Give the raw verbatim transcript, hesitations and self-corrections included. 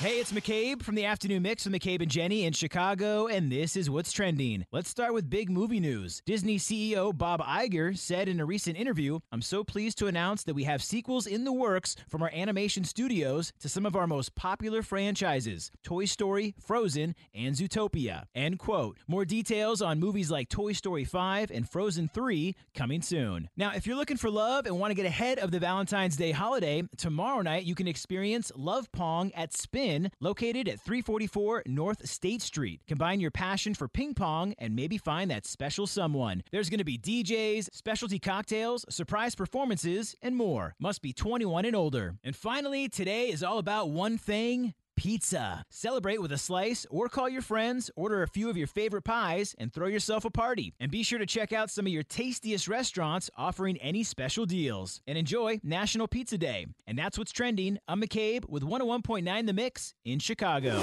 Hey, it's McCabe from the Afternoon Mix with McCabe and Jenny in Chicago, and this is What's Trending. Let's start with big movie news. Disney C E O Bob Iger said in a recent interview, "I'm so pleased to announce that we have sequels in the works from our animation studios to some of our most popular franchises, Toy Story, Frozen, and Zootopia." End quote. More details on movies like Toy Story five and Frozen three coming soon. Now, if you're looking for love and want to get ahead of the Valentine's Day holiday, tomorrow night you can experience Love Pong at Spin, located at three forty-four North State Street. Combine your passion for ping pong and maybe find that special someone. There's going to be D Js, specialty cocktails, surprise performances, and more. Must be twenty-one and older. And finally, today is all about one thing: pizza. Celebrate with a slice or call your friends, order a few of your favorite pies, and throw yourself a party. And be sure to check out some of your tastiest restaurants offering any special deals. And enjoy National Pizza Day. And that's What's Trending. I'm McCabe with one oh one point nine The Mix in Chicago.